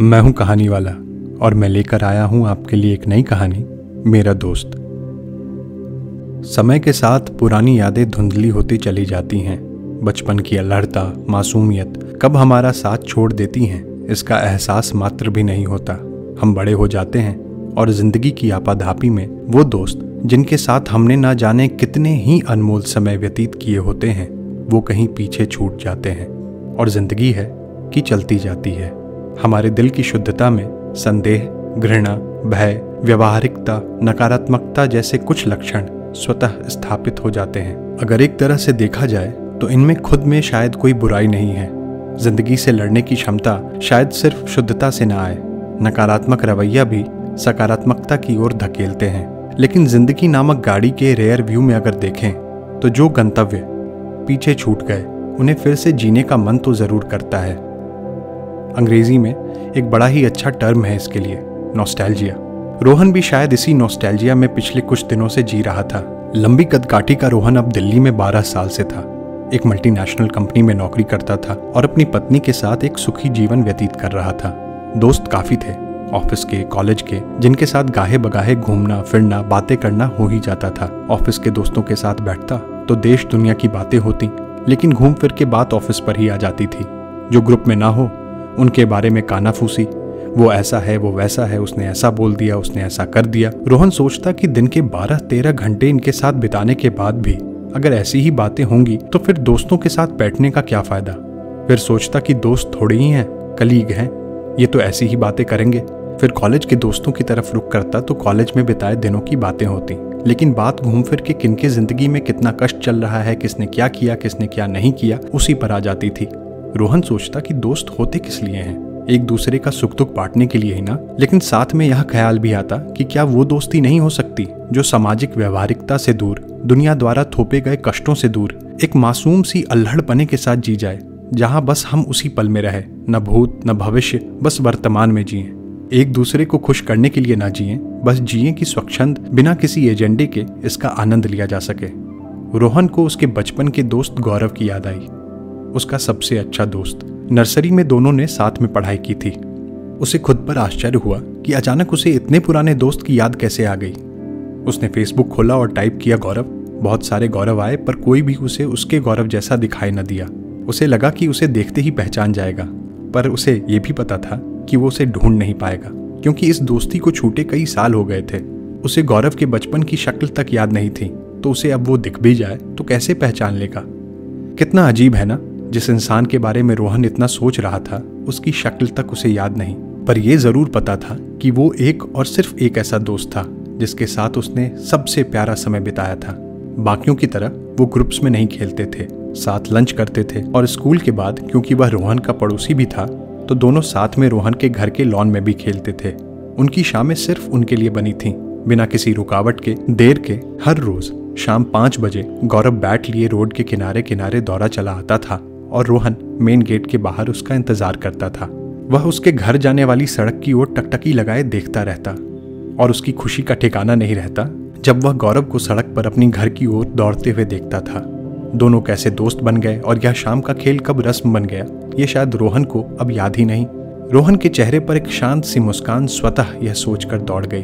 मैं हूं कहानी वाला और मैं लेकर आया हूं आपके लिए एक नई कहानी, मेरा दोस्त। समय के साथ पुरानी यादें धुंधली होती चली जाती हैं। बचपन की अल्हड़ता, मासूमियत कब हमारा साथ छोड़ देती हैं इसका एहसास मात्र भी नहीं होता। हम बड़े हो जाते हैं और जिंदगी की आपाधापी में वो दोस्त जिनके साथ हमने ना जाने कितने ही अनमोल समय व्यतीत किए होते हैं वो कहीं पीछे छूट जाते हैं। और जिंदगी है कि चलती जाती है। हमारे दिल की शुद्धता में संदेह, घृणा, भय, व्यवहारिकता, नकारात्मकता जैसे कुछ लक्षण स्वतः स्थापित हो जाते हैं। अगर एक तरह से देखा जाए तो इनमें खुद में शायद कोई बुराई नहीं है। जिंदगी से लड़ने की क्षमता शायद सिर्फ शुद्धता से ना आए। नकारात्मक रवैया भी सकारात्मकता की ओर धकेलते हैं। लेकिन जिंदगी नामक गाड़ी के रेयर व्यू में अगर देखें तो जो गंतव्य पीछे छूट गए उन्हें फिर से जीने का मन तो जरूर करता है। अंग्रेजी में एक बड़ा ही अच्छा टर्म है इसके लिए, नॉस्टैल्जिया। रोहन भी शायद इसी नॉस्टैल्जिया में पिछले कुछ दिनों से जी रहा था। लंबी कदकाठी का रोहन अब दिल्ली में 12 साल से था। एक मल्टीनेशनल कंपनी में नौकरी करता था और अपनी पत्नी के साथ एक सुखी जीवन व्यतीत कर रहा था। दोस्त काफी थे, ऑफिस के, कॉलेज के, जिनके साथ गाहे बगाहे घूमना फिरना, बातें करना हो ही जाता था। ऑफिस के दोस्तों के साथ बैठता तो देश दुनिया की बातें होती, लेकिन घूम फिर के बात ऑफिस पर ही आ जाती थी। जो ग्रुप में ना हो उनके बारे में कानाफूसी, वो ऐसा है, वो वैसा है, उसने ऐसा बोल दिया, उसने ऐसा कर दिया। रोहन सोचता कि दिन के 12-13 घंटे इनके साथ बिताने के बाद भी अगर ऐसी ही बातें होंगी तो फिर दोस्तों के साथ बैठने का क्या फायदा। फिर सोचता कि दोस्त थोड़े ही हैं, कलीग हैं, ये तो ऐसी ही बातें करेंगे। फिर कॉलेज के दोस्तों की तरफ रुख करता तो कॉलेज में बिताए दिनों की बातें होती, लेकिन बात घूम फिर के किनके जिंदगी में कितना कष्ट चल रहा है, किसने क्या किया, किसने क्या नहीं किया, उसी पर आ जाती थी। रोहन सोचता कि दोस्त होते किस लिए हैं, एक दूसरे का सुख दुख बांटने के लिए ही ना। लेकिन साथ में यह ख्याल भी आता कि क्या वो दोस्ती नहीं हो सकती जो सामाजिक व्यवहारिकता से दूर, दुनिया द्वारा थोपे गए कष्टों से दूर, एक मासूम सी अल्हड़पने के साथ जी जाए, जहाँ बस हम उसी पल में रहे, न भूत न भविष्य, बस वर्तमान में जिए, एक दूसरे को खुश करने के लिए ना जिए, बस जिए कि स्वच्छंद बिना किसी एजेंडे के इसका आनंद लिया जा सके। रोहन को उसके बचपन के दोस्त गौरव की याद आई, उसका सबसे अच्छा दोस्त। नर्सरी में दोनों ने साथ में पढ़ाई की थी। उसे खुद पर आश्चर्य हुआ कि अचानक उसे इतने पुराने दोस्त की याद कैसे आ गई। उसने फेसबुक खोला और टाइप किया गौरव। बहुत सारे गौरव आए पर कोई भी उसे उसके गौरव जैसा दिखाई न दिया। उसे लगा कि उसे देखते ही पहचान जाएगा, पर उसे ये भी पता था कि वो उसे ढूंढ नहीं पाएगा क्योंकि इस दोस्ती को छूटे कई साल हो गए थे। उसे गौरव के बचपन की शक्ल तक याद नहीं थी, तो उसे अब वो दिख भी जाए तो कैसे पहचान लेगा। कितना अजीब है ना, जिस इंसान के बारे में रोहन इतना सोच रहा था उसकी शक्ल तक उसे याद नहीं, पर यह जरूर पता था कि वो एक और सिर्फ एक ऐसा दोस्त था जिसके साथ उसने सबसे प्यारा समय बिताया था। बाकियों की तरह वो ग्रुप्स में नहीं खेलते थे, साथ लंच करते थे और स्कूल के बाद क्योंकि वह रोहन का पड़ोसी भी था तो दोनों साथ में रोहन के घर के लॉन में भी खेलते थे। उनकी शामें सिर्फ उनके लिए बनी थीं, बिना किसी रुकावट के, देर के। हर रोज शाम 5 बजे गौरव बैट लिए रोड के किनारे किनारे दौरा चला आता था और रोहन मेन गेट के बाहर उसका इंतजार करता था। वह उसके घर जाने वाली सड़क की ओर टकटकी लगाए देखता रहता और उसकी खुशी का ठिकाना नहीं रहता जब वह गौरव को सड़क पर अपनी घर की ओर दौड़ते हुए देखता था। दोनों कैसे दोस्त बन गए और यह शाम का खेल कब रस्म बन गया, ये शायद रोहन को अब याद ही नहीं। रोहन के चेहरे पर एक शांत सी मुस्कान स्वतः यह सोचकर दौड़ गई।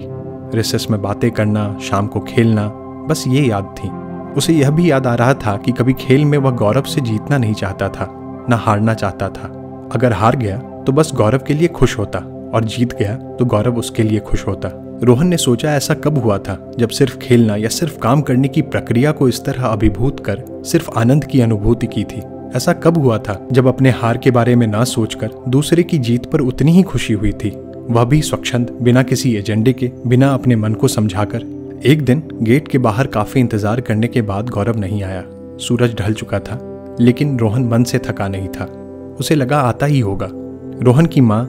रिसेस में बातें करना, शाम को खेलना, बस ये याद थी। उसे यह भी याद आ रहा था कि कभी खेल में वह गौरव से जीतना नहीं चाहता था, ना हारना चाहता था। अगर हार गया तो बस गौरव के लिए खुश होता और जीत गया तो गौरव उसके लिए खुश होता। रोहन ने सोचा ऐसा कब हुआ था जब सिर्फ खेलना या सिर्फ काम करने की प्रक्रिया को इस तरह अभिभूत कर सिर्फ आनंद की अनुभूति की थी। ऐसा कब हुआ था जब अपने हार के बारे में ना सोचकर दूसरे की जीत पर उतनी ही खुशी हुई थी, वह भी स्वच्छंद, बिना किसी एजेंडे के, बिना अपने मन को समझाकर। एक दिन गेट के बाहर काफी इंतजार करने के बाद गौरव नहीं आया। सूरज ढल चुका था लेकिन रोहन मन से थका नहीं था। उसे लगा आता ही होगा। रोहन की माँ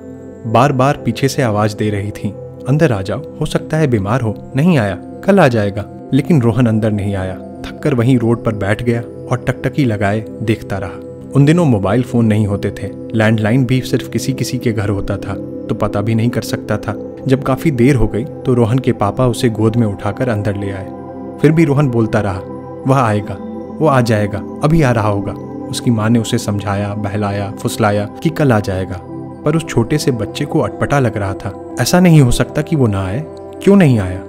बार बार पीछे से आवाज दे रही थी, अंदर आ जाओ, हो सकता है बीमार हो, नहीं आया, कल आ जाएगा। लेकिन रोहन अंदर नहीं आया। थककर वहीं रोड पर बैठ गया और टकटकी लगाए देखता रहा। उन दिनों मोबाइल फोन नहीं होते थे, लैंडलाइन भी सिर्फ किसी किसी के घर होता था, तो पता भी नहीं कर सकता था। जब काफी देर हो गई तो रोहन के पापा उसे गोद में उठाकर अंदर ले आए। फिर भी रोहन बोलता रहा, वह आएगा, वो आ जाएगा, अभी आ रहा होगा। उसकी माँ ने उसे समझाया, बहलाया, फुसलाया कि कल आ जाएगा। पर उस छोटे से बच्चे को अटपटा लग रहा था। ऐसा नहीं हो सकता कि वो ना आए। क्यों नहीं आया?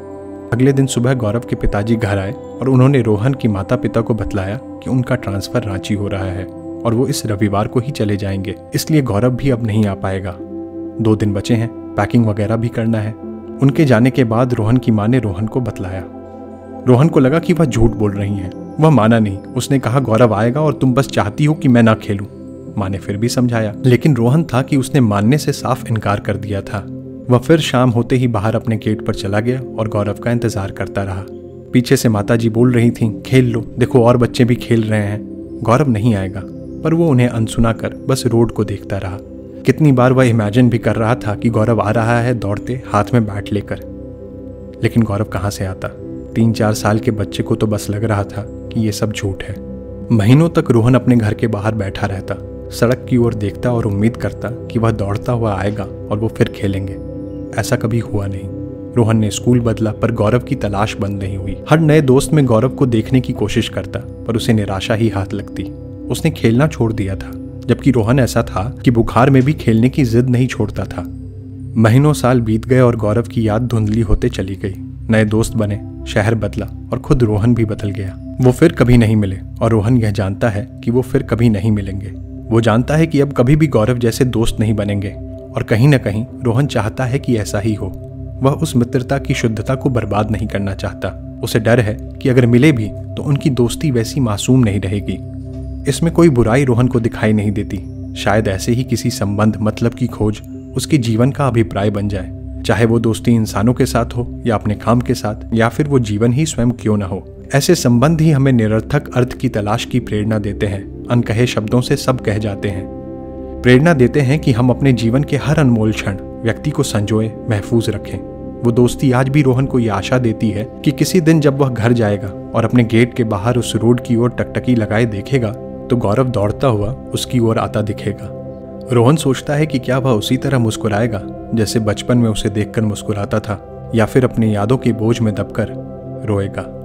अगले दिन सुबह गौरव के पिताजी घर आए और उन्होंने रोहन की माता पिता को बतलाया कि उनका ट्रांसफर रांची हो रहा है और वो इस रविवार को ही चले जाएंगे, इसलिए गौरव भी अब नहीं आ पाएगा। 2 दिन बचे हैं, पैकिंग वगैरह भी करना है। उनके जाने के बाद रोहन की माँ ने रोहन को बतलाया। रोहन को लगा कि वह झूठ बोल रही हैं। वह माना नहीं। उसने कहा गौरव आएगा और तुम बस चाहती हो कि मैं ना खेलूं। माँ ने फिर भी समझाया, लेकिन रोहन था कि उसने मानने से साफ इनकार कर दिया था। वह फिर शाम होते ही बाहर अपने गेट पर चला गया और गौरव का इंतजार करता रहा। पीछे से माताजी बोल रही थीं, खेल लो, देखो और बच्चे भी खेल रहे हैं। गौरव नहीं आएगा, पर वो उन्हें अनसुना कर बस रोड को देखता रहा। कितनी बार वह इमेजिन भी कर रहा था कि गौरव आ रहा है दौड़ते, हाथ में बैट लेकर। लेकिन गौरव कहाँ से आता? 3-4 साल के बच्चे को तो बस लग रहा था कि ये सब झूठ है। महीनों तक रोहन अपने घर के बाहर बैठा रहता, सड़क की ओर देखता और उम्मीद करता कि वह दौड़ता हुआ आएगा और वो फिर खेलेंगे। ऐसा कभी हुआ नहीं। रोहन ने स्कूल बदला, पर गौरव की तलाश बंद नहीं हुई। हर नए दोस्त में गौरव को देखने की कोशिश करता, पर उसे निराशा ही हाथ लगती। उसने खेलना छोड़ दिया था, जबकि रोहन ऐसा था कि बुखार में भी खेलने की जिद नहीं छोड़ता था। महीनों साल बीत गए और गौरव की याद धुंधली होते चली गई। नए दोस्त बने, शहर बदला और खुद रोहन भी बदल गया। वो फिर कभी नहीं मिले और रोहन यह जानता है कि वो फिर कभी नहीं मिलेंगे। वो जानता है कि अब कभी भी गौरव जैसे दोस्त नहीं बनेंगे और कहीं ना कहीं रोहन चाहता है कि ऐसा ही हो। वह उस मित्रता की शुद्धता को बर्बाद नहीं करना चाहता। उसे डर है कि अगर मिले भी तो उनकी दोस्ती वैसी मासूम नहीं रहेगी। इसमें कोई बुराई रोहन को दिखाई नहीं देती। शायद ऐसे ही किसी संबंध, मतलब की खोज, उसके जीवन का अभिप्राय बन जाए, चाहे वो दोस्ती इंसानों के साथ हो या अपने काम के साथ, या फिर वो जीवन ही स्वयं क्यों ना हो। ऐसे संबंध ही हमें निरर्थक अर्थ की तलाश की प्रेरणा देते हैं। अनकहे शब्दों से सब कह जाते हैं। प्रेरणा देते हैं कि हम अपने जीवन के हर अनमोल क्षण व्यक्ति को संजोए, महफूज रखें। वो दोस्ती आज भी रोहन को ये आशा देती है कि किसी दिन जब वह घर जाएगा और अपने गेट के बाहर उस रोड की ओर टकटकी लगाए देखेगा तो गौरव दौड़ता हुआ उसकी ओर आता दिखेगा। रोहन सोचता है कि क्या वह उसी तरह मुस्कुराएगा जैसे बचपन में उसे देखकर मुस्कुराता था, या फिर अपनी यादों के बोझ में दबकर रोएगा।